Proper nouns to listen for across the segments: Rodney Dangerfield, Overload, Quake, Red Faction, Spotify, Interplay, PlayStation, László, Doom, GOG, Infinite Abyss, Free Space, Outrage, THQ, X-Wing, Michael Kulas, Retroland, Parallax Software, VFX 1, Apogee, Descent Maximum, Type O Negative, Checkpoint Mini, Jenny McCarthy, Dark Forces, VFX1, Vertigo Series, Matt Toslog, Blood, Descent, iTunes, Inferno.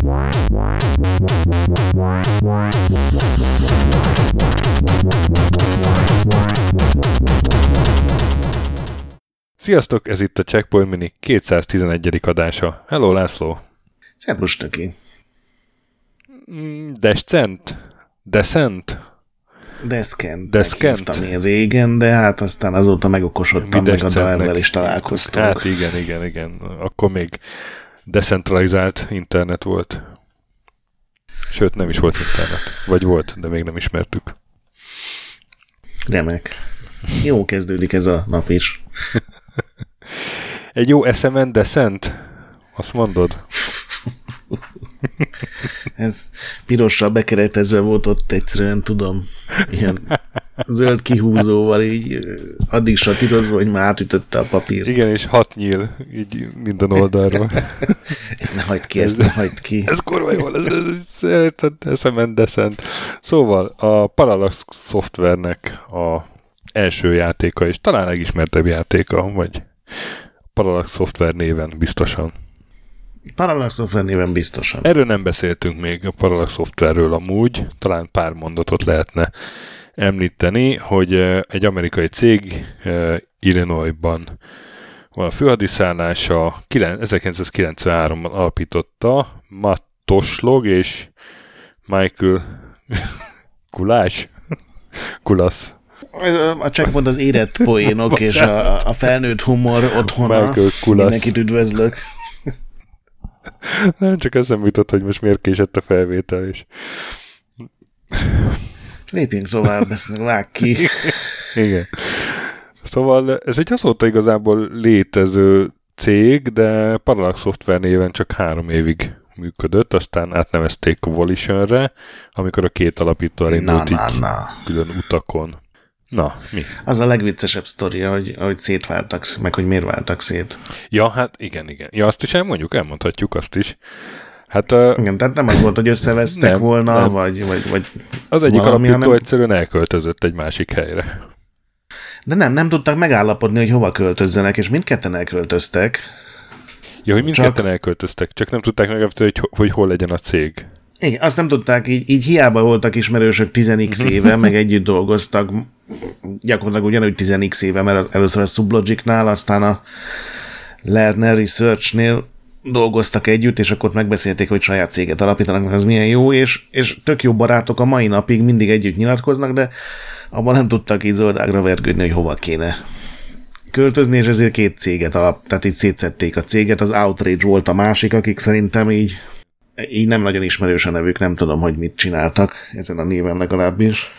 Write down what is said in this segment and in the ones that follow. Sziasztok, ez itt a Checkpoint Mini 211. adása. Hello, László! Szervusz, Töki! Descent hívtam én régen, de hát aztán azóta megokosodtam, meg a Daemvel is találkoztunk. Hát igen. Akkor még decentralizált internet volt. Sőt, nem is volt internet. Vagy volt, de még nem ismertük. Remek. Jó kezdődik ez a nap is. Egy jó SMN Descent? Azt mondod? Ez pirosra bekeretezve volt ott, egyszerűen tudom. Ilyen zöld kihúzóval így addig satírozva, hogy már átütötte a papírt. Igen, és 6 nyíl így minden oldalra. Ezt ne hagyd ki, Ez kurva jól, ez SMN Descent. Szóval a Parallax Softwarenek a első játéka, és talán legismertebb játéka, vagy Parallax Software néven biztosan. Parallax Software néven biztosan. Erről nem beszéltünk még a Parallax Softwareről amúgy, talán pár mondatot lehetne említeni, hogy egy amerikai cég Illinoisban van a főhadiszállása, 1993-ban alapította Matt Toslog és Michael Kulas. A Checkpoint az érett poénok és a felnőtt humor otthona. Mindenkit üdvözlök. Nem, csak eszembe jutott, hogy most miért késett a felvétel is. Lépjünk tovább, ezt vágj ki. Igen. Szóval ez egy azóta igazából létező cég, de Parallax Software néven csak 3 évig működött, aztán átnevezték Volitionre, amikor a két alapító elindult külön utakon. Na, mi? Az a legviccesebb sztoria, hogy szétváltak, meg hogy miért váltak szét. Ja, hát igen. Ja, azt is elmondhatjuk azt is. Hát, igen, tehát nem az volt, hogy összevesztek volna, nem. Vagy az egyik valami, alapító egyszerűen elköltözött egy másik helyre. De nem tudtak megállapodni, hogy hova költözzenek, és mindketten elköltöztek. Ja, hogy mindketten elköltöztek, csak nem tudták megállapodni, hogy hol legyen a cég. Igen, azt nem tudták, így hiába voltak ismerősök 10x éve, meg együtt dolgoztak, gyakorlatilag ugyanúgy 10x éve, mert először a Sublogicnál, aztán a Lerner Researchnél dolgoztak együtt, és akkor megbeszélték, hogy saját céget alapítanak, mert az milyen jó, és tök jó barátok a mai napig mindig együtt nyilatkoznak, de abban nem tudtak így zöldágra vergődni, hogy hova kéne költözni, és ezért két céget tehát így szétszették a céget, az Outrage volt a másik, akik szerintem így nem nagyon ismerős a nevük, nem tudom, hogy mit csináltak, ezen a néven legalábbis.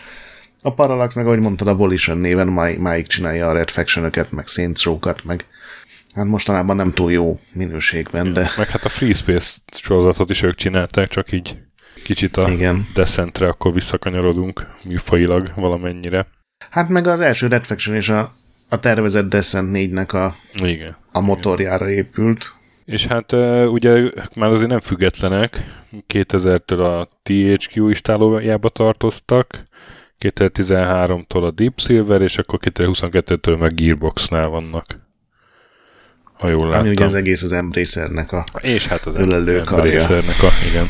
A Parallax meg, ahogy mondtad, a Volition néven máig csinálja a Red Faction-öket, meg Saints Row-kat, meg hát mostanában nem túl jó minőségben, de... Meg hát a Free Space sorozatot is ők csinálták, csak így kicsit a Descentre akkor visszakanyarodunk műfajilag valamennyire. Hát meg az első Red Faction és a tervezett Descent 4-nek a motorjára épült. És hát ugye már azért nem függetlenek, 2000-től a THQ istálójába tartoztak, 2013-tól a Deep Silver, és akkor 2022-től meg Gearboxnál vannak. Ha jól láttam. Ami ugye az egész az Embracernek a Embracernek igen.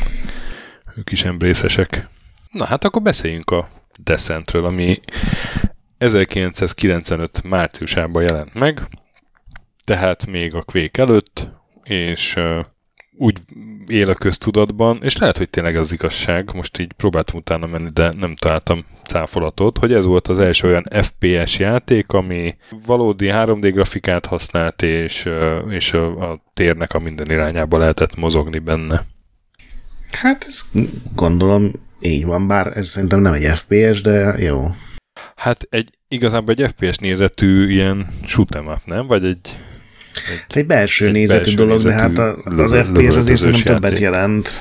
Ők is Embracesek. Na hát akkor beszéljünk a Descentről, ami 1995 márciusában jelent meg, tehát még a Quake előtt, és úgy él a köztudatban, és lehet, hogy tényleg az igazság, most így próbáltam utána menni, de nem találtam cáfolatot, hogy ez volt az első olyan FPS játék, ami valódi 3D grafikát használt, és a térnek a minden irányába lehetett mozogni benne. Hát ez gondolom így van, bár ez szerintem nem egy FPS, de jó. Hát igazából egy FPS nézetű ilyen shoot'em up, nem? Vagy egy belső nézetű dolog, de hát az FPS azért szerintem többet jelent.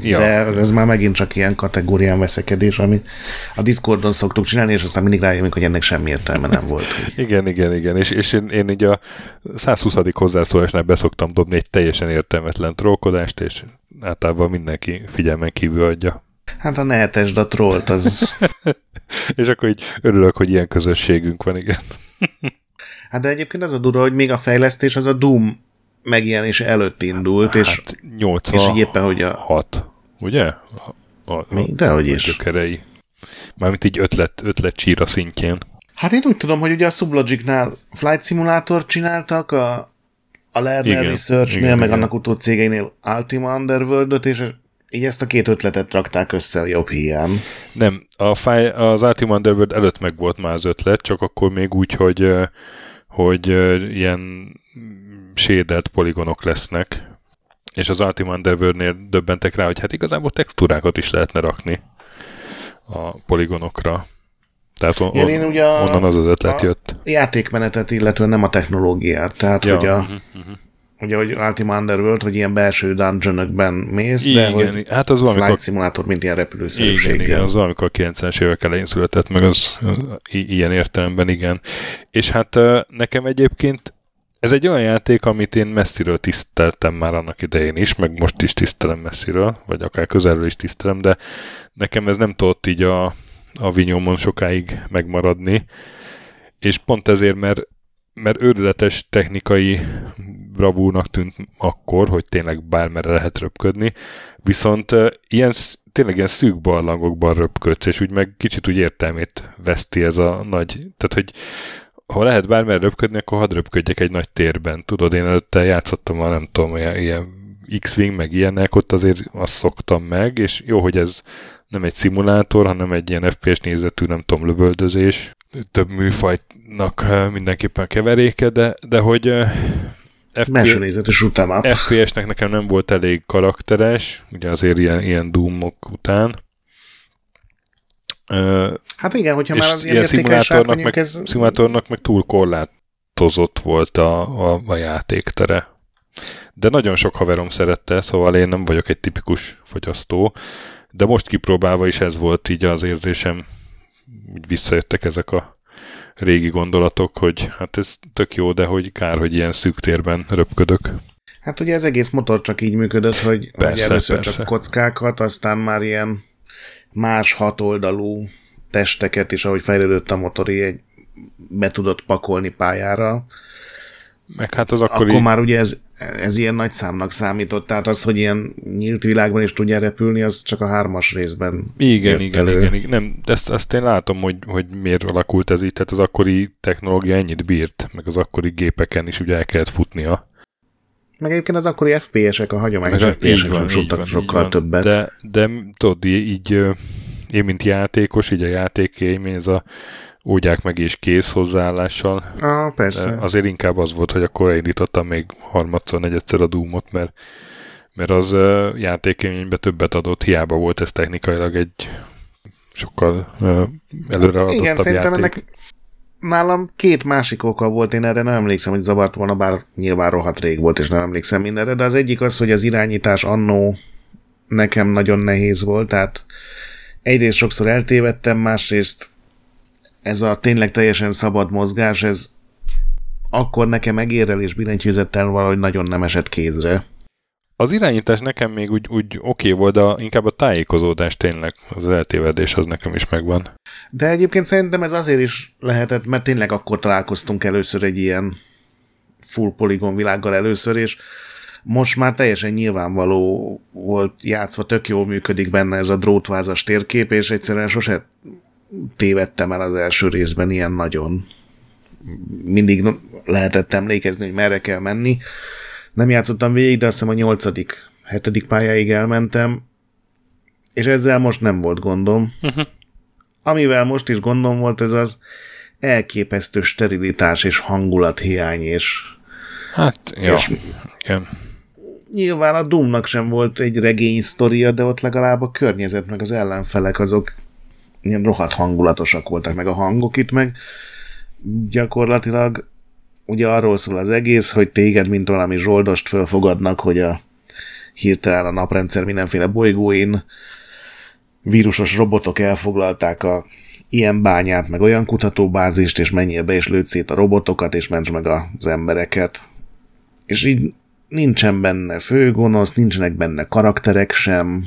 De ez már megint csak ilyen kategórián veszekedés, amit a Discordon szoktuk csinálni, és aztán mindig rájövünk, hogy ennek semmi értelme nem volt. Igen. És én így a 120. hozzászólásnál beszoktam dobni egy teljesen értelmetlen trollkodást, és általában mindenki figyelmen kívül adja. Hát a nehetesd a trollt, az... És akkor így örülök, hogy ilyen közösségünk van, igen. Hát de egyébként az a durva, hogy még a fejlesztés az a Doom megjelenés előtt indult, hát, és 86, és éppen, hogy a... ugye? Dehogy is. Gyökerei. Mármint így ötlet csíra szintjén. Hát én úgy tudom, hogy ugye a Sublogicnál Flight Simulator csináltak, a Lerner igen, Research-nél, igen, meg igen. Annak utó cégeinél Ultima Underworld-öt, és így ezt a két ötletet rakták össze jobb hiány. Nem, az Ultima Underworld előtt meg volt már az ötlet, csak akkor még úgy, hogy ilyen shaded poligonok lesznek, és az Ultima Underworld-nél döbbentek rá, hogy hát igazából textúrákat is lehetne rakni a poligonokra. Tehát onnan az ötlet jött. Játékmenetet, illetve nem a technológiát. Tehát, ja, hogy ugye, hogy Ultima Underworld, hogy ilyen belső dungeonökben mész, igen, de hogy hát az valamikor, Flight Simulator, mint ilyen repülőszerűséggel. Igen, az valamikor a 90-es évek elején született meg, az ilyen értelemben, igen. És hát nekem egyébként ez egy olyan játék, amit én messziről tiszteltem már annak idején is, meg most is tisztelem messziről, vagy akár közelről is tisztelem, de nekem ez nem tudott így a vinyomon sokáig megmaradni, és pont ezért, mert őrületes technikai bravúrnak tűnt akkor, hogy tényleg bármerre lehet röpködni, viszont tényleg ilyen szűk barlangokban röpködsz, és úgy meg kicsit úgy értelmét veszti ez a nagy, tehát hogy ha lehet bármerre röpködni, akkor hadd röpködjek egy nagy térben, tudod, én előtte játszottam már nem tudom, ilyen X-Wing, meg ilyenek, ott azért azt szoktam meg, és jó, hogy ez nem egy szimulátor, hanem egy ilyen FPS nézetű, nem tudom, lövöldözés, több műfajnak mindenképpen keveréke, de hogy FPS-nek nekem nem volt elég karakteres, ugye azért ilyen Doom-ok után. Hát igen, hogyha már az ilyen szimulátornak meg túl korlátozott volt a játéktere. De nagyon sok haverom szerette, szóval én nem vagyok egy tipikus fogyasztó, de most kipróbálva is ez volt így az érzésem, úgy visszajöttek ezek a régi gondolatok, hogy hát ez tök jó, de hogy kár, hogy ilyen szűk térben röpködök. Hát ugye ez egész motor csak így működött, hogy persze, először persze. Csak kockákat, aztán már ilyen más hatoldalú testeket is, ahogy fejlődött a motori, be tudott pakolni pályára. Meg hát az akkor már ugye ez ilyen nagy számnak számított, tehát az, hogy ilyen nyílt világban is tudja repülni, az csak a 3-as részben. Igen. Nem, ezt én látom, hogy miért alakult ez így, tehát az akkori technológia ennyit bírt, meg az akkori gépeken is ugye el kellett futnia. Meg egyébként az akkori FPS-ek, a hagyományos FPS-ek sem tudtak sokkal többet. De tudod, így én, mint játékos, így a játékélmény, ez a ógyák meg és kész hozzáállással. Persze. De azért inkább az volt, hogy akkor elindítottam még harmadszor, negyedszer a Doom-ot, mert az játékélményben többet adott, hiába volt ez technikailag egy sokkal előre adott játék. Igen, szerintem ennek nálam két másik oka volt, én erre nem emlékszem, hogy zavart volna, bár nyilván rohadt rég volt, és nem emlékszem mindenre, de az egyik az, hogy az irányítás annó nekem nagyon nehéz volt, tehát egyrészt sokszor eltévedtem, másrészt ez a tényleg teljesen szabad mozgás, ez akkor nekem egérrel és billentyűzettel valahogy nagyon nem esett kézre. Az irányítás nekem még úgy oké volt, de inkább a tájékozódás tényleg, az eltévedés az nekem is megvan. De egyébként szerintem ez azért is lehetett, mert tényleg akkor találkoztunk először egy ilyen full poligon világgal először, és most már teljesen nyilvánvaló volt játszva, tök jól működik benne ez a drótvázas térkép, és egyszerűen sose tévedtem el az első részben ilyen nagyon. Mindig lehetett emlékezni, hogy merre kell menni. Nem játszottam végig, de azt hiszem a 8., 7. pályáig elmentem, és ezzel most nem volt gondom. Amivel most is gondom volt, ez az elképesztő sterilitás és hangulathiány, és igen. Nyilván a Doomnak sem volt egy regény sztoria, de ott legalább a környezet meg az ellenfelek azok ilyen rohadt hangulatosak voltak, meg a hangok itt meg gyakorlatilag ugye arról szól az egész, hogy téged, mint valami zsoldost fölfogadnak, hogy hirtelen a naprendszer mindenféle bolygóin vírusos robotok elfoglalták a ilyen bányát, meg olyan kutatóbázist, és menjél be, és lőd szét a robotokat, és ments meg az embereket. És így nincsen benne főgonosz, nincsenek benne karakterek sem,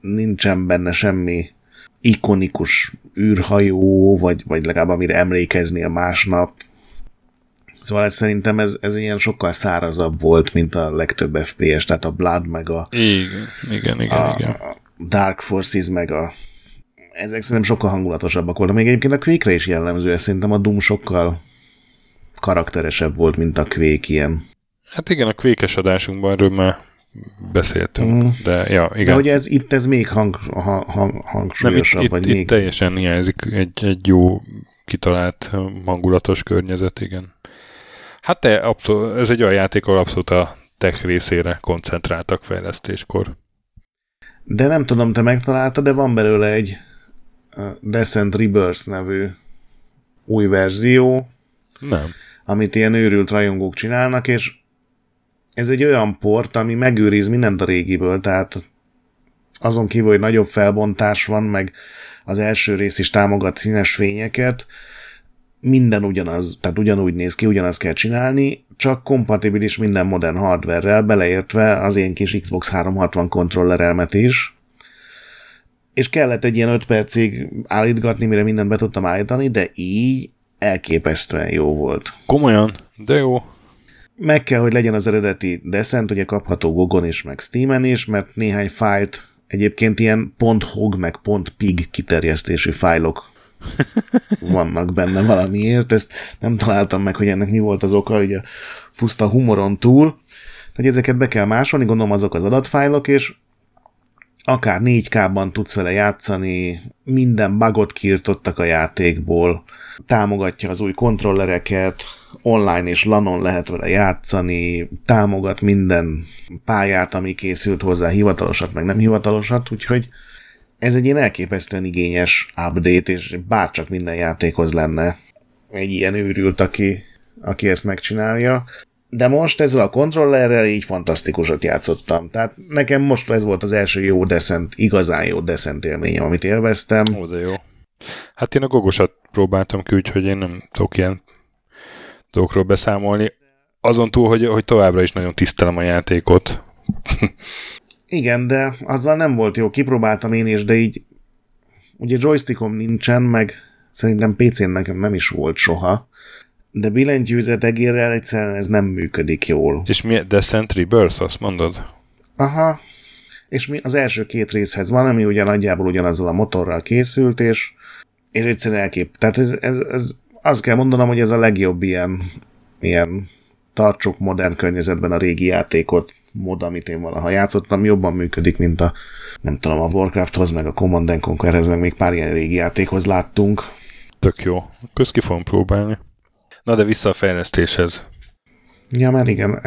nincsen benne semmi ikonikus űrhajó, vagy legalább amire emlékeznél másnap. Szóval szerintem ez ilyen sokkal szárazabb volt, mint a legtöbb FPS, tehát a Blood, meg a a Dark Forces, meg a ezek szerintem sokkal hangulatosabbak voltak. Még egyébként a Quake-re is jellemző, ez szerintem a Doom sokkal karakteresebb volt, mint a Quake ilyen. Hát igen, a Quake-es adásunkban erről már beszéltünk, de ja, igen. De hogy ez még hangsúlyosabb, nem, vagy itt még... Itt teljesen hiányzik egy jó kitalált hangulatos környezet, igen. Hát ez egy olyan játék, ahol abszolút a tech részére koncentráltak fejlesztéskor. De nem tudom, te megtaláltad, de van belőle egy Descent Rebirth nevű új verzió, nem, amit ilyen őrült rajongók csinálnak, és ez egy olyan port, ami megőriz mindent a régiből, tehát azon kívül, hogy nagyobb felbontás van, meg az első rész is támogat színes fényeket, minden ugyanaz, tehát ugyanúgy néz ki, ugyanazt kell csinálni, csak kompatibilis minden modern hardverrel, beleértve az én kis Xbox 360 kontrollerelmet is. És kellett egy ilyen 5 percig állítgatni, mire mindent be tudtam állítani, de így elképesztően jó volt. Komolyan? De jó. Meg kell, hogy legyen az eredeti Descent, ugye kapható GOG-on is, meg Steam-en is, mert néhány fájlt egyébként ilyen .hog, meg .pig kiterjesztésű fájlok vannak benne valamiért, ezt nem találtam meg, hogy ennek mi volt az oka, ugye puszta humoron túl, hogy ezeket be kell másolni, gondolom azok az adatfájlok, és akár 4K-ban tudsz vele játszani, minden bugot kiirtottak a játékból, támogatja az új kontrollereket, online és LAN-on lehet vele játszani, támogat minden pályát, ami készült hozzá, hivatalosat, meg nem hivatalosat, úgyhogy ez egy ilyen elképesztően igényes update, és bárcsak minden játékhoz lenne egy ilyen őrült, aki ezt megcsinálja. De most ezzel a kontrollerrel így fantasztikusat játszottam. Tehát nekem most ez volt az első jó Descent, igazán jó Descent élményem, amit élveztem. Ó, de jó. Hát én a GOG-osat próbáltam ki, úgyhogy én nem tudok ilyen dolgokról beszámolni. Azon túl, hogy továbbra is nagyon tisztelem a játékot. Igen, de azzal nem volt jó. Kipróbáltam én is, de így ugye joystickom nincsen, meg szerintem PC-n nekem nem is volt soha, de billentyűzetegérrel egyszerűen ez nem működik jól. És mi Descent Rebirth, azt mondod? Aha. És mi az első két részhez van, ami ugye nagyjából ugyanazzal a motorral készült, és egyszerűen tehát ez azt kell mondanom, hogy ez a legjobb ilyen tartsuk modern környezetben a régi játékot mod, amit én valaha játszottam, jobban működik, mint a, nem tudom, a Warcrafthoz, meg a Command & Conquerhez, meg még pár ilyen régi játékhoz láttunk. Tök jó. Közt ki fogom próbálni. Na de vissza a fejlesztéshez. Ja, már igen,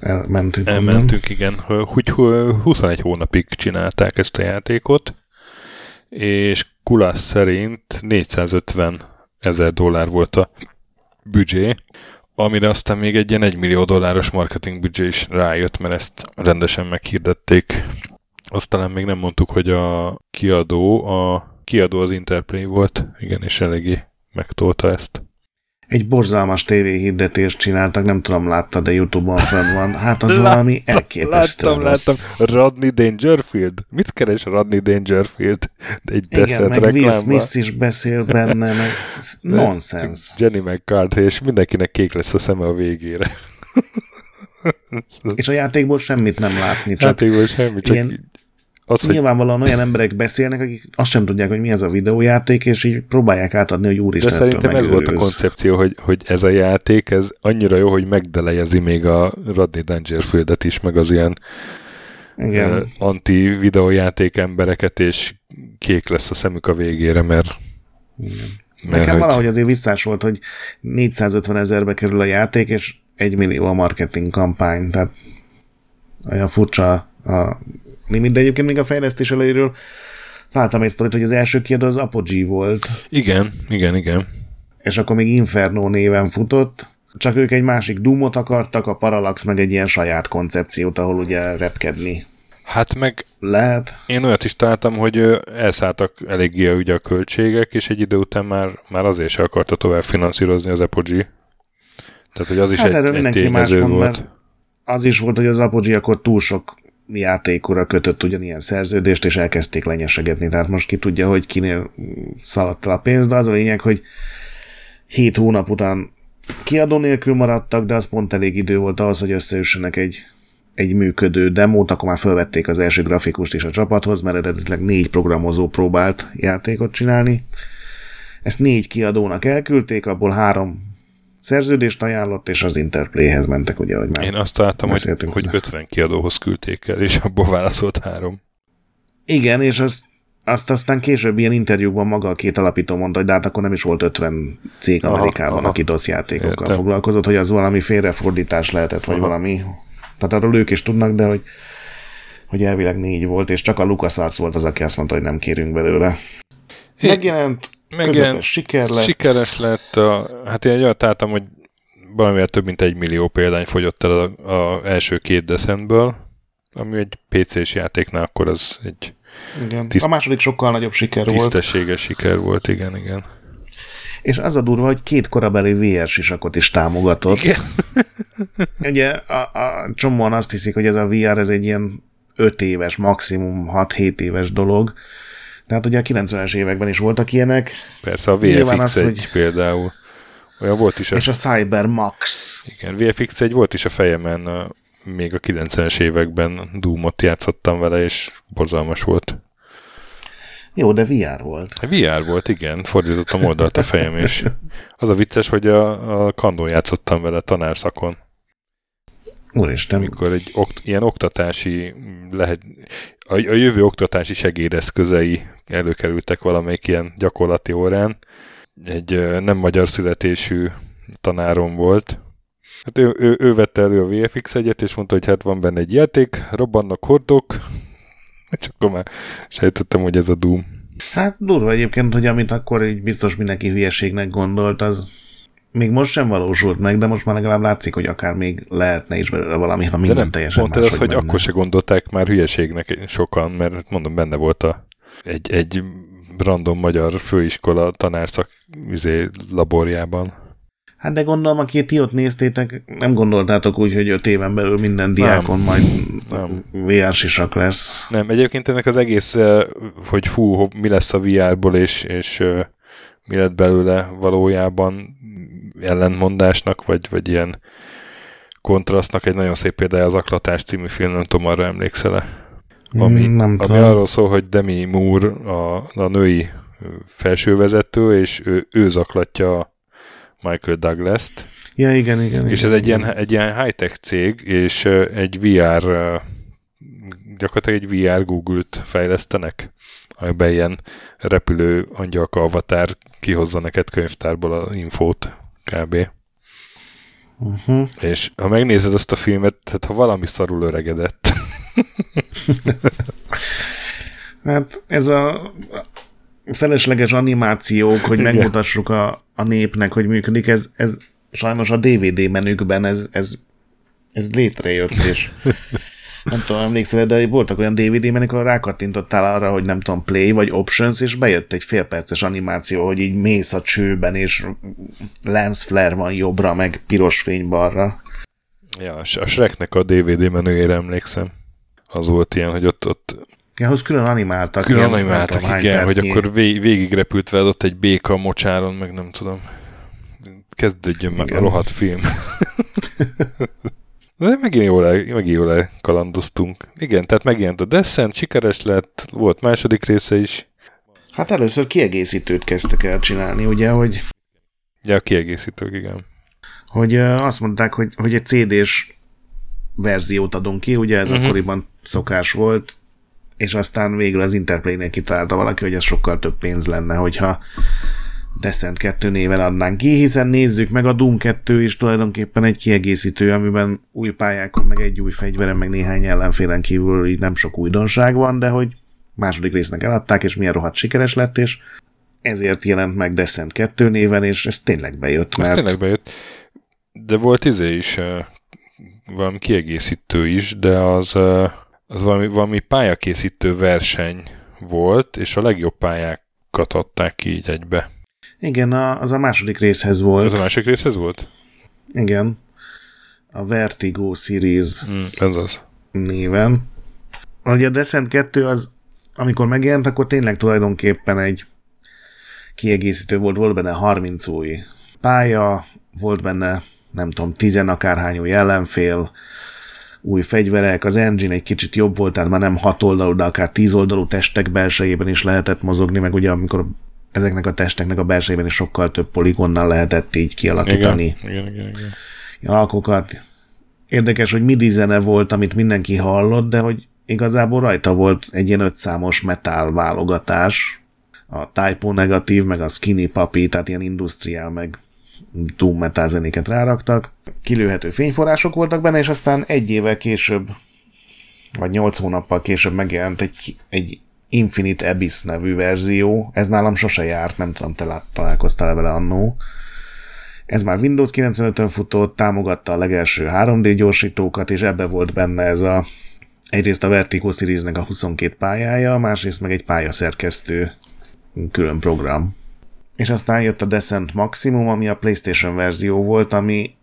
elmentünk. Elmentünk, igen. 21 hónapig csinálták ezt a játékot, és Kulas szerint $450,000 volt a büdzsé, amire aztán még egy ilyen $1 millió marketing büdzsé is rájött, mert ezt rendesen meghirdették. Aztán még nem mondtuk, hogy a kiadó az Interplay volt, igen, és eléggé megtolta ezt. Egy borzalmas tévéhirdetést csináltak, nem tudom, láttad, de YouTube-on fenn van. Hát az valami elképesztő. Láttam. Rodney Dangerfield. Mit keres Rodney Dangerfield? Egy Descent reklámban. Igen, meg Will Smith is beszél benne, meg nonsense. Jenny McCarthy, és mindenkinek kék lesz a szeme a végére. És a játékból semmit nem látni. Nyilvánvalóan olyan emberek beszélnek, akik azt sem tudják, hogy mi ez a videójáték, és így próbálják átadni, hogy úristen, ettől megőrülsz. De szerintem ez volt a koncepció, hogy ez a játék, ez annyira jó, hogy megdelejezi még a Rodney Dangerfieldet is, meg az ilyen anti-videójáték embereket, és kék lesz a szemük a végére, mert... Nekem valahogy azért visszás volt, hogy 450,000-be kerül a játék, és 1 millió a marketing kampány, tehát olyan furcsa de egyébként még a fejlesztés elejéről láttam egy sztorit, hogy az első kiadó az Apogee volt. Igen. És akkor még Inferno néven futott, csak ők egy másik Doomot akartak, a Parallax meg egy ilyen saját koncepciót, ahol ugye repkedni. Hát meg lehet. Én olyat is találtam, hogy elszálltak eléggé ugye a költségek, és egy idő után már azért se akarta tovább finanszírozni az Apogee. Tehát, hogy az is egy tényező volt. Az is volt, hogy az Apogee akkor túl sok játékúra kötött ugyanilyen szerződést, és elkezdték lenyesegetni. Tehát most ki tudja, hogy kinél szaladt el a pénz, de az a lényeg, hogy 7 hónap után kiadó nélkül maradtak, de az pont elég idő volt ahhoz, hogy összeüssenek egy működő demót, akkor már felvették az első grafikust is a csapathoz, mert eredetileg 4 programozó próbált játékot csinálni. Ezt 4 kiadónak elküldték, abból 3 szerződést ajánlott, és az Interplayhez mentek, ugye, hogy már én azt láttam, hogy 50 kiadóhoz küldték el, és abból válaszolt 3. Igen, és azt aztán később ilyen interjúkban maga a két alapító mondta, hogy de hát akkor nem is volt 50 cég Amerikában, aki DOS játékokkal értem. Foglalkozott, hogy az valami félrefordítás lehetett, vagy valami... Tehát arról ők is tudnak, de hogy elvileg 4 volt, és csak a LucasArts volt az, aki azt mondta, hogy nem kérünk belőle. Megjelent, siker lett. Sikeres lett. Hát én olyat láttam, hogy valamivel több mint 1 millió példány fogyott el az első 2 Descentből, ami egy PC-s játéknál akkor az egy... Igen. A második sokkal nagyobb siker volt. Tisztességes siker volt, igen, igen. És az a durva, hogy 2 korabeli VR sisakot is támogatott. Igen. Ugye a csomóan azt hiszik, hogy ez a VR ez egy ilyen 5 éves, maximum 6-7 éves dolog. Tehát ugye a 90-es években is voltak ilyenek. Persze a VFX 1 hogy... például. Olyan volt is. És a Cybermax. Igen, VFX 1 volt is a fejemen még a 90-es években. Doomot játszottam vele, és borzalmas volt. Jó, de VR volt. VR volt, igen. Fordítottam oldalt a fejem, és az a vicces, hogy a kandón játszottam vele tanárszakon. Úristen. Amikor egy ilyen oktatási a jövő oktatási segédeszközei előkerültek valamelyik ilyen gyakorlati órán. Egy nem magyar születésű tanárom volt. Hát ő vette elő a VFX1-et, és mondta, hogy hát van benne egy játék, robbannak hordók, csak akkor már sejtettem, hogy ez a Doom. Hát durva egyébként, hogy amit akkor így biztos mindenki hülyeségnek gondolt, az még most sem valósult meg, de most már legalább látszik, hogy akár még lehetne is belőle valami, ha minden nem, teljesen máshogy menne. Hogy akkor se gondolták már hülyeségnek sokan, mert mondom, benne volt egy random magyar főiskola tanárszak laborjában. Hát de gondolom, aki ti ott néztétek, nem gondoltátok úgy, hogy 5 éven belül minden diákon nem, majd VR-sisak lesz. Nem, egyébként ennek az egész, hogy fú, mi lesz a VR-ból, és mi lett belőle valójában ellentmondásnak, vagy ilyen kontrasztnak egy nagyon szép példája az Aklatás című film, nem tudom, arra emlékszel-e? Ami arról szól, hogy Demi Moore a női felsővezető, és ő zaklatja Michael Douglas-t. Ja, igen. És ez egy ilyen high-tech cég, és gyakorlatilag egy VR Google-t fejlesztenek, amiben ilyen repülő angyalka avatár kihozza neked könyvtárból az infót kb. Uh-huh. És ha megnézed azt a filmet, hát ha valami szarul öregedett. Hát ez a felesleges animációk, hogy megmutassuk a népnek, hogy működik, ez sajnos a DVD menükben ez létrejött, és nem tudom, emlékszel, de voltak olyan DVD menük, ahol rákattintottál arra, hogy nem tudom, play vagy options, és bejött egy félperces animáció, hogy így mész a csőben, és lens flare van jobbra, meg piros fény balra. Ja, a Shreknek a DVD menüjére emlékszem. Az volt ilyen, hogy ott ahhoz külön animáltak, igen, hogy akkor végigrepült veled ott egy béka a mocsáron, meg nem tudom. Kezdődjön meg a rohadt film. De megint jól kalandoztunk. Igen, tehát megjelent a Descent, sikeres lett, volt második része is. Hát először kiegészítőt kezdtek el csinálni, ugye, hogy... Ja, a kiegészítők, igen. Hogy azt mondták, hogy egy CD-s verziót adunk ki, ugye ez akkoriban szokás volt, és aztán végül az Interplay-nél kitalálta valaki, hogy ez sokkal több pénz lenne, hogyha Descent 2 néven adnánk ki, hiszen nézzük meg, a Doom 2 is tulajdonképpen egy kiegészítő, amiben új pályákon, meg egy új fegyveren, meg néhány ellenfélen kívül így nem sok újdonság van, de hogy második résznek eladták, és milyen rohadt sikeres lett, és ezért jelent meg Descent 2 néven, és ez tényleg bejött. Mert... tényleg bejött. De volt is valami kiegészítő is, de az valami pályakészítő verseny volt, és a legjobb pályákat adták ki így egybe. Igen, az a második részhez volt. Az a második részhez volt? Igen. A Vertigo Series néven. Ugye a Descent 2 az, amikor megjelent, akkor tényleg tulajdonképpen egy kiegészítő volt benne 30 új pálya, volt benne, nem tudom, 10 akárhány új ellenfél, új fegyverek, az engine egy kicsit jobb volt, tehát már nem 6 oldalú, de akár 10 oldalú testek belsejében is lehetett mozogni, meg ugye amikor ezeknek a testeknek a belsejében is sokkal több poligonnal lehetett így kialakítani. Igen. Ilyen alkokat. Érdekes, hogy midi zene volt, amit mindenki hallott, de hogy igazából rajta volt egy ilyen 5 számos metal válogatás, a Type O Negative, meg a Skinny Puppy, tehát ilyen industriál, meg Doom metal zenéket ráraktak. Kilőhető fényforrások voltak benne, és aztán 1 évvel később, vagy 8 hónappal később megjelent egy Infinite Abyss nevű verzió. Ez nálam sose járt, nem tudom, te találkoztál vele annó. Ez már Windows 95-ön futott, támogatta a legelső 3D gyorsítókat, és ebbe volt benne ez a egyrészt a Vertigo Seriesnek a 22 pályája, másrészt meg egy pályaszerkesztő külön program. És aztán jött a Descent Maximum, ami a PlayStation verzió volt, ami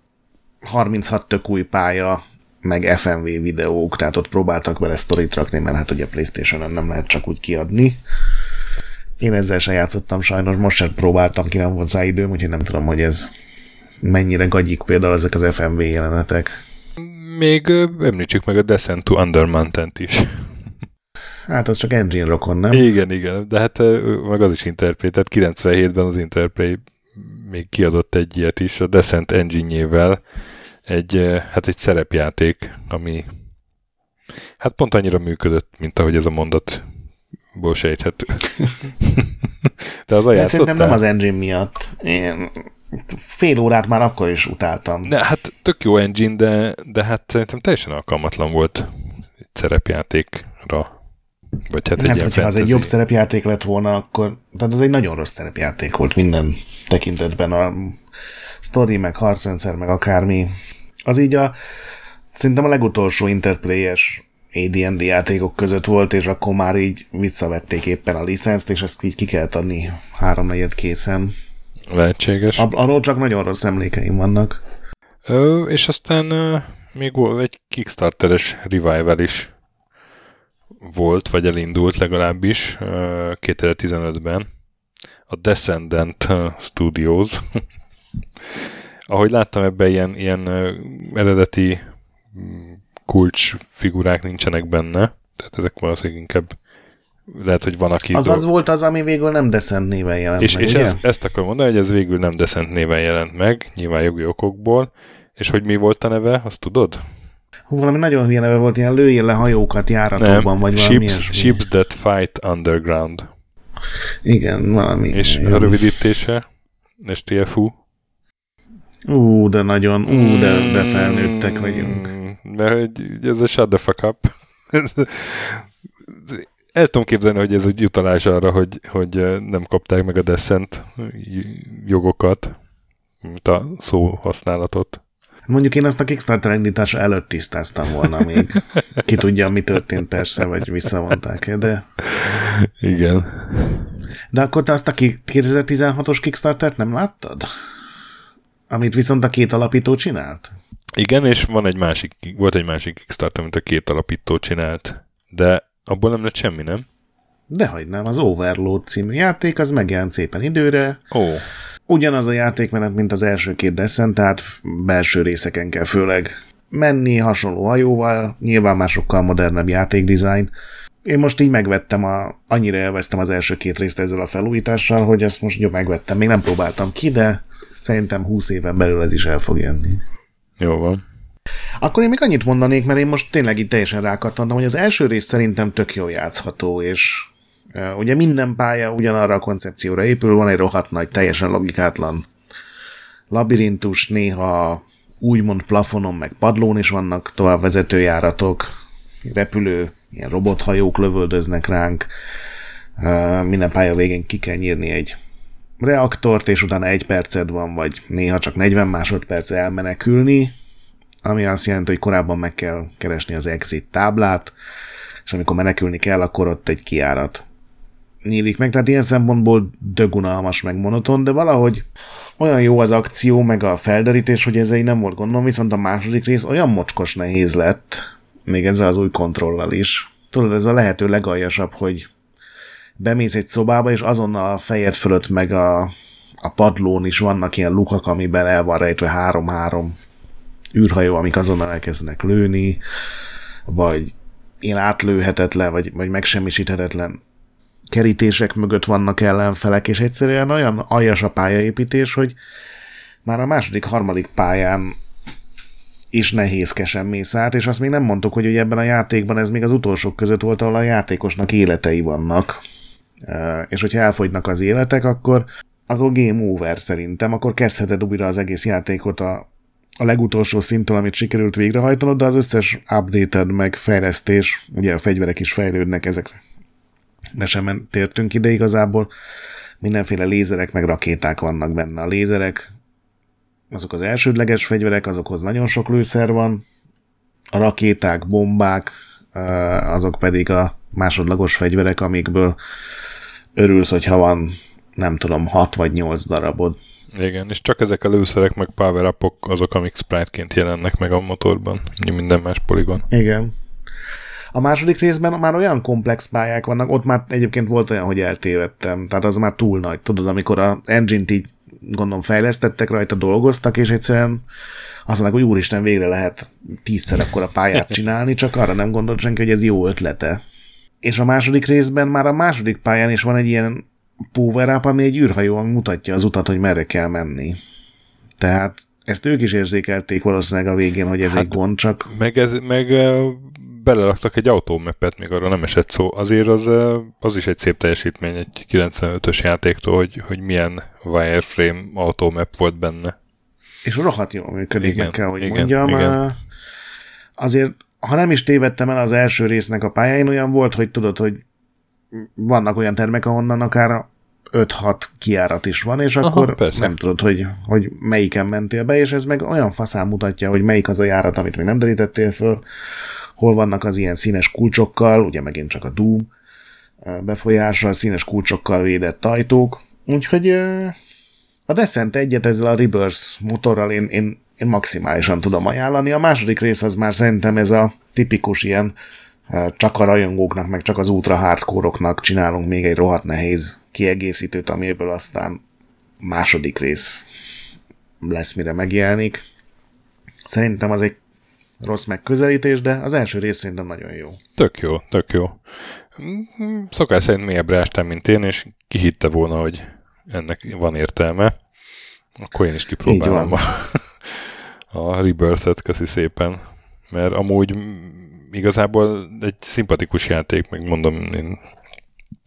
36 tök új pálya, meg FMV videók, tehát ott próbáltak vele sztorit rakni, mert hát ugye a PlayStation-on nem lehet csak úgy kiadni. Én ezzel se játszottam sajnos, most sem próbáltam ki, nem volt rá időm, úgyhogy nem tudom, hogy ez mennyire gagyik például ezek az FMV jelenetek. Még említsük meg a Descent to Undermountain-t is. Hát az csak engine rockon, nem? Igen, de hát meg az is Interplay, tehát 97-ben az Interplay még kiadott egy ilyet is, a Descent engine-jével, egy szerepjáték, ami hát pont annyira működött, mint ahogy ez a mondatból sejthető. De az ajánlottál? Szerintem nem az engine miatt. Én fél órát már akkor is utáltam. De, hát tök jó engine, de hát szerintem teljesen alkalmatlan volt egy szerepjátékra. Vagy hát, hogyha az egy jobb szerepjáték lett volna, akkor... Tehát az egy nagyon rossz szerepjáték volt minden tekintetben. A sztori, meg harcrendszer, meg akármi. Az így szerintem a legutolsó Interplay-es AD&D játékok között volt, és akkor már így visszavették éppen a licenszt, és ezt így ki kellett adni 3/4 készen. Lehetséges. Arról csak nagyon rossz emlékeim vannak. És aztán még egy Kickstarteres revival is volt, vagy elindult legalábbis 2015-ben a Descendant Studios. Ahogy láttam, ebben ilyen eredeti kulcsfigurák nincsenek benne, tehát ezek valószínűleg inkább lehet, hogy van, aki... Az volt az, ami végül nem Descent néven jelent meg, és ugye? És ezt akarom mondani, hogy ez végül nem Descent néven jelent meg, nyilván jogi okokból, és hogy mi volt a neve, azt tudod? Valami nagyon hülye neve volt, ilyen lőjél le hajókat járatokban, nem, vagy valami Ships That Fight Underground. Igen, valami. És a rövidítése, és TFU. De nagyon, de felnőttek vagyunk. De ez a shut the fuck up. El tudom képzelni, hogy ez egy utalás arra, hogy nem kapták meg a Descent jogokat, mint a szó használatot. Mondjuk én ezt a Kickstarter indítása előtt tisztáztam volna még. Ki tudja, mi történt persze, vagy visszavonták, de... Igen. De akkor te azt a 2016-os Kickstartert nem láttad? Amit viszont a 2 alapító csinált? Igen, és volt egy másik Kickstarter, amit a 2 alapító csinált. De abból nem lett semmi, nem? Dehogy nem, az Overload című játék, az megjelent szépen időre. Ugyanaz a játékmenet, mint az első 2 Descent, tehát belső részeken kell főleg menni, hasonló hajóval, nyilván már sokkal modernebb játékdesign. Én most így megvettem, annyira elvesztem az első 2 részt ezzel a felújítással, hogy ezt most jó megvettem. Még nem próbáltam ki, de szerintem 20 éven belül ez is el fog jönni. Jó van. Akkor én még annyit mondanék, mert én most tényleg így teljesen rákattantam, hogy az első rész szerintem tök jól játszható, és... Ugye minden pálya ugyanarra a koncepcióra épül, van egy rohadt nagy, teljesen logikátlan labirintus, néha úgymond plafonon, meg padlón is vannak tovább vezetőjáratok, repülő, ilyen robothajók lövöldöznek ránk, minden pálya végén ki kell nyírni egy reaktort, és utána 1 perced van, vagy néha csak 40 másodperc elmenekülni, ami azt jelenti, hogy korábban meg kell keresni az exit táblát, és amikor menekülni kell, akkor ott egy kijárat nyílik meg, tehát ilyen szempontból dögunalmas, meg monoton, de valahogy olyan jó az akció, meg a felderítés, hogy ez így nem volt gondom, viszont a második rész olyan mocskos nehéz lett, még ezzel az új kontrollal is. Tudod, ez a lehető legaljasabb, hogy bemész egy szobába, és azonnal a fejed fölött meg a a padlón is vannak ilyen lukak, amiben el van rejtve 3-3 űrhajó, amik azonnal elkezdenek lőni, vagy ilyen átlőhetetlen, vagy megsemmisíthetetlen kerítések mögött vannak ellenfelek, és egyszerűen olyan aljas a pályaépítés, hogy már a második-harmadik pályán is nehézkesen mész át, és azt még nem mondtuk, hogy ebben a játékban ez még az utolsók között volt, ahol a játékosnak életei vannak, és hogyha elfogynak az életek, akkor game over szerintem, akkor kezdheted újra az egész játékot a legutolsó szinttől, amit sikerült végrehajtanod, de az összes updated meg fejlesztés, ugye a fegyverek is fejlődnek, ezekre ne sem tértünk ide igazából, mindenféle lézerek meg rakéták vannak benne. A lézerek azok az elsődleges fegyverek, azokhoz nagyon sok lőszer van, a rakéták, bombák, azok pedig a másodlagos fegyverek, amikből örülsz, hogyha van, nem tudom, 6 vagy 8 darabod. Igen, és csak ezek a lőszerek meg power-upok azok, amik sprite-ként jelennek meg a motorban, minden más poligon. Igen. A második részben már olyan komplex pályák vannak, ott már egyébként volt olyan, hogy eltévedtem, tehát az már túl nagy. Tudod, amikor a engine-t így gondolom fejlesztettek rajta, dolgoztak, és egyszerűen azt mondták, hogy úristen, végre lehet 10-szer akkor a pályát csinálni, csak arra nem gondolt senki, hogy ez jó ötlete. És a második részben már a második pályán is van egy ilyen power-up, ami egy űrhajó, ami mutatja az utat, hogy merre kell menni. Tehát ezt ők is érzékelték valószínűleg a végén, hogy ez egy gond, csak... Meg belelaktak egy autómepet, még arra nem esett szó. Azért az is egy szép teljesítmény egy 95-ös játéktól, hogy milyen wireframe autómap volt benne. És rohadt jól működik, igen, meg kell, hogy igen, mondjam. Igen. Azért, ha nem is tévedtem el az első résznek a pályáin, olyan volt, hogy tudod, hogy vannak olyan termek, ahonnan akár 5-6 kiárat is van, és akkor persze. Nem tudod, hogy melyiken mentél be, és ez meg olyan faszán mutatja, hogy melyik az a járat, amit még nem derítettél föl, hol vannak az ilyen színes kulcsokkal, ugye megint csak a Doom befolyással, színes kulcsokkal védett ajtók, úgyhogy a Descent egyet ezzel a Rebirth motorral én maximálisan tudom ajánlani. A második rész az már szerintem ez a tipikus ilyen csak a rajongóknak, meg csak az ultra hardcore-oknak csinálunk még egy rohadt nehéz kiegészítőt, amiből aztán második rész lesz, mire megjelenik. Szerintem az egy rossz megközelítés, de az első rész szerintem nagyon jó. Tök jó. Szokás szerint mélyebbre ástam, mint én, és kihitte volna, hogy ennek van értelme. Akkor én is kipróbálom a Rebirth-et, köszi szépen. Mert amúgy igazából egy szimpatikus játék, megmondom, én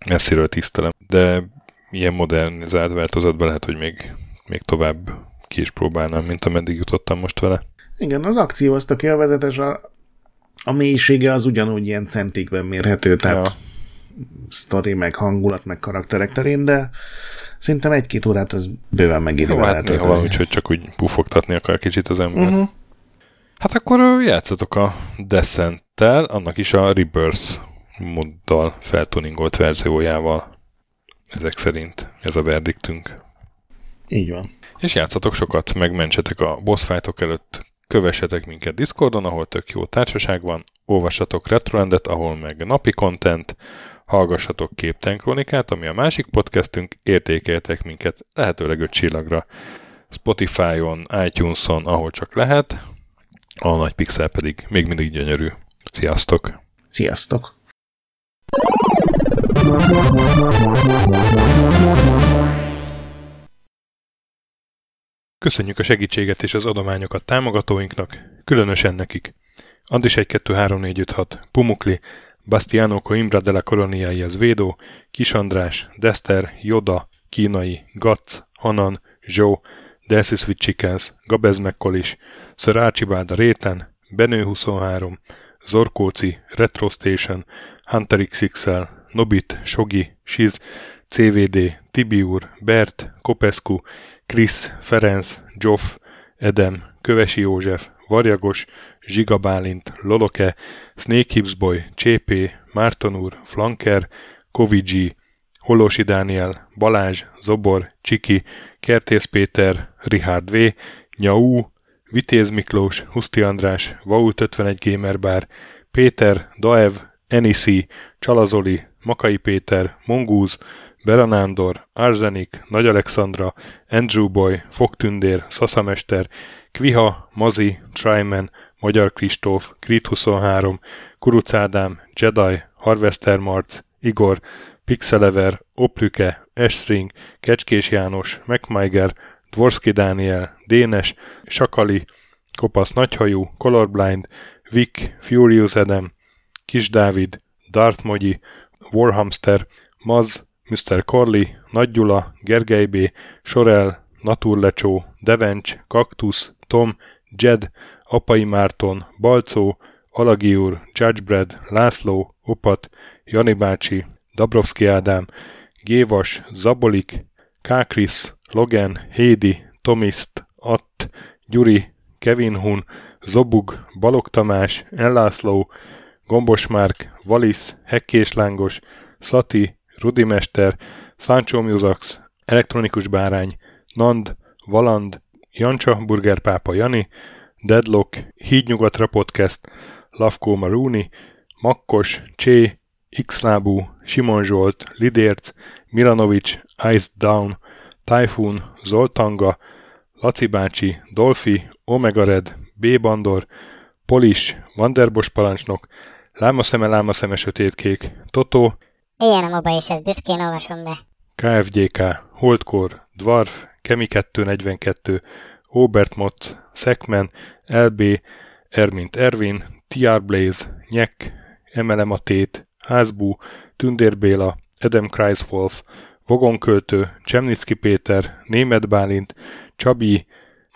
messziről tisztelem, de ilyen modernizált változatban lehet, hogy még tovább ki is próbálnám, mint ameddig jutottam most vele. Igen, az akció az tök élvezetes, a mélysége az ugyanúgy ilyen centikben mérhető, tehát sztori, meg hangulat, meg karakterek terén, de szerintem 1-2 órát az bőven megírja. Jó, hát néha van, úgyhogy csak úgy pufogtatni akar kicsit az ember. Uh-huh. Hát akkor játszatok a Descent-tel, annak is a Rebirth moddal feltuningolt verziójával. Ezek szerint ez a verdiktünk. Így van. És játszatok sokat, megmentsetek a boss fightok előtt, kövessetek minket Discordon, ahol tök jó társaság van, olvassatok Retrolandet, ahol meg napi content, hallgassatok Képtelen Krónikát, ami a másik podcastünk, értékeljetek minket lehetőleg 5 csillagra, Spotify-on, iTunes-on, ahol csak lehet, a nagy pixel pedig még mindig gyönyörű. Sziasztok! Sziasztok! Köszönjük a segítséget és az adományokat támogatóinknak, különösen nekik. Andis 123456, Pumukli, Bastiano Coimbra de la Coroniai az Védó, Kis András, Dester, Joda, Kínai, Gac, Hanan, Zsó, Delsis with Chickens, Gabez Mekkolis, Sir Archibald a Réten, Benő 23, Zorkóci, Retro Station, Hunter XXL, Nobit, Sogi, Siz, CVD, Tibiur, Bert, Kopescu, Krisz, Ferenc, Zsoff, Edem, Kövesi József, Varjagos, Zsiga Bálint, Loloke, Snake Hipsboy, Csépé, Márton úr, Flanker, Kovicsi, Holosi Dániel, Balázs, Zobor, Csiki, Kertész Péter, Richard V, Nyau, Vitéz Miklós, Huszti András, Vault 51 Gamer Bar, Péter, Daev, Eniszi, Csalazoli, Makai Péter, Mongúz, Beranándor, Arzenik, Nagy Alexandra, Andrew Boy, Fogtündér, Szaszamester, Kviha, Mazi, Tryman, Magyar Kristóf, Krit 23, Kuruc Ádám, Jedi, Harvester Marc, Igor, Pixelever, Oplüke, Esring, Kecskés János, MacMiger, Dvorszki Dániel, Dénes, Sakali, Kopasz Nagyhajú, Colorblind, Vic, Furious Adam, Kis Dávid, Dart Mogyi, Warhamster, Maz, Mr. Corley, Nagy Gyula, Gergely B., Sorel, Naturlecsó, Devencs, Kaktusz, Tom, Jed, Apai Márton, Balcó, Alagi úr, Judgebred, László, Opat, Jani bácsi, Dabrowski Ádám, Gévas, Zabolik, Kákris, Logan, Hédi, Tomiszt, Att, Gyuri, Kevin Hun, Zobug, Balog Tamás, Enlászló, Gombos Márk, Valisz, Hekkés Lángos, Szati, Rudimester, Sancho Musax, Elektronikus Bárány, Nand, Valand, Jancsa, Burgerpápa Jani, Deadlock, Hídnyugatra Podcast, Lavkó Maruni, Makkos, Csé, Xlábú, Simon Zsolt, Lidérc, Milanovic, Ice Down, Typhoon, Zoltanga, Laci bácsi, Dolfi, Omega Red, B. Bandor, Polis, Vanderbos parancsnok, Lámaszeme sötétkék, Totó, ilyen a moba és ezt büszkén olvasom be. KFGK, Holdkor, Dwarf, Kemi242, Obert Motz, Szekmen, LB, Ermint Ervin, TR Blaze, Nyek, Emelem a Tét, Házbú, Tündér Béla, Adam Kreiswolf, Vogonköltő, Csemnicki Péter, Németh Bálint, Csabi,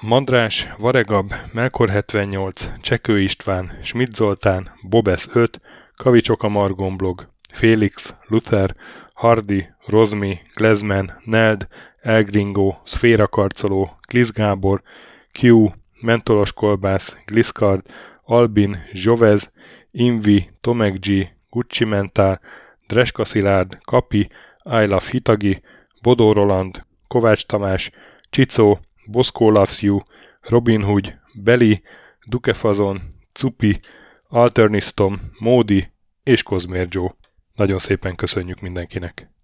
Mandrás, Varegab, Melkor78, Csekő István, Schmidt Zoltán, Bobesz 5, Kavicsok a Margonblog, Félix, Luther, Hardi, Rozmi, Glezman, Neld, Elgringo, Szférakarcoló, Glisz Gábor, Q, Mentolos Kolbász, Gliscard, Albin, Jovez, Invi, Tomek G, Gucci Mentál, Dreska Szilárd, Kapi, I Love Hitagi, Bodó Roland, Kovács Tamás, Csicó, Boszkó Loves You, Robin Hood, Beli, Dukefazon, Cupi, Alternisztom, Módi és Kozmér Joe. Nagyon szépen köszönjük mindenkinek!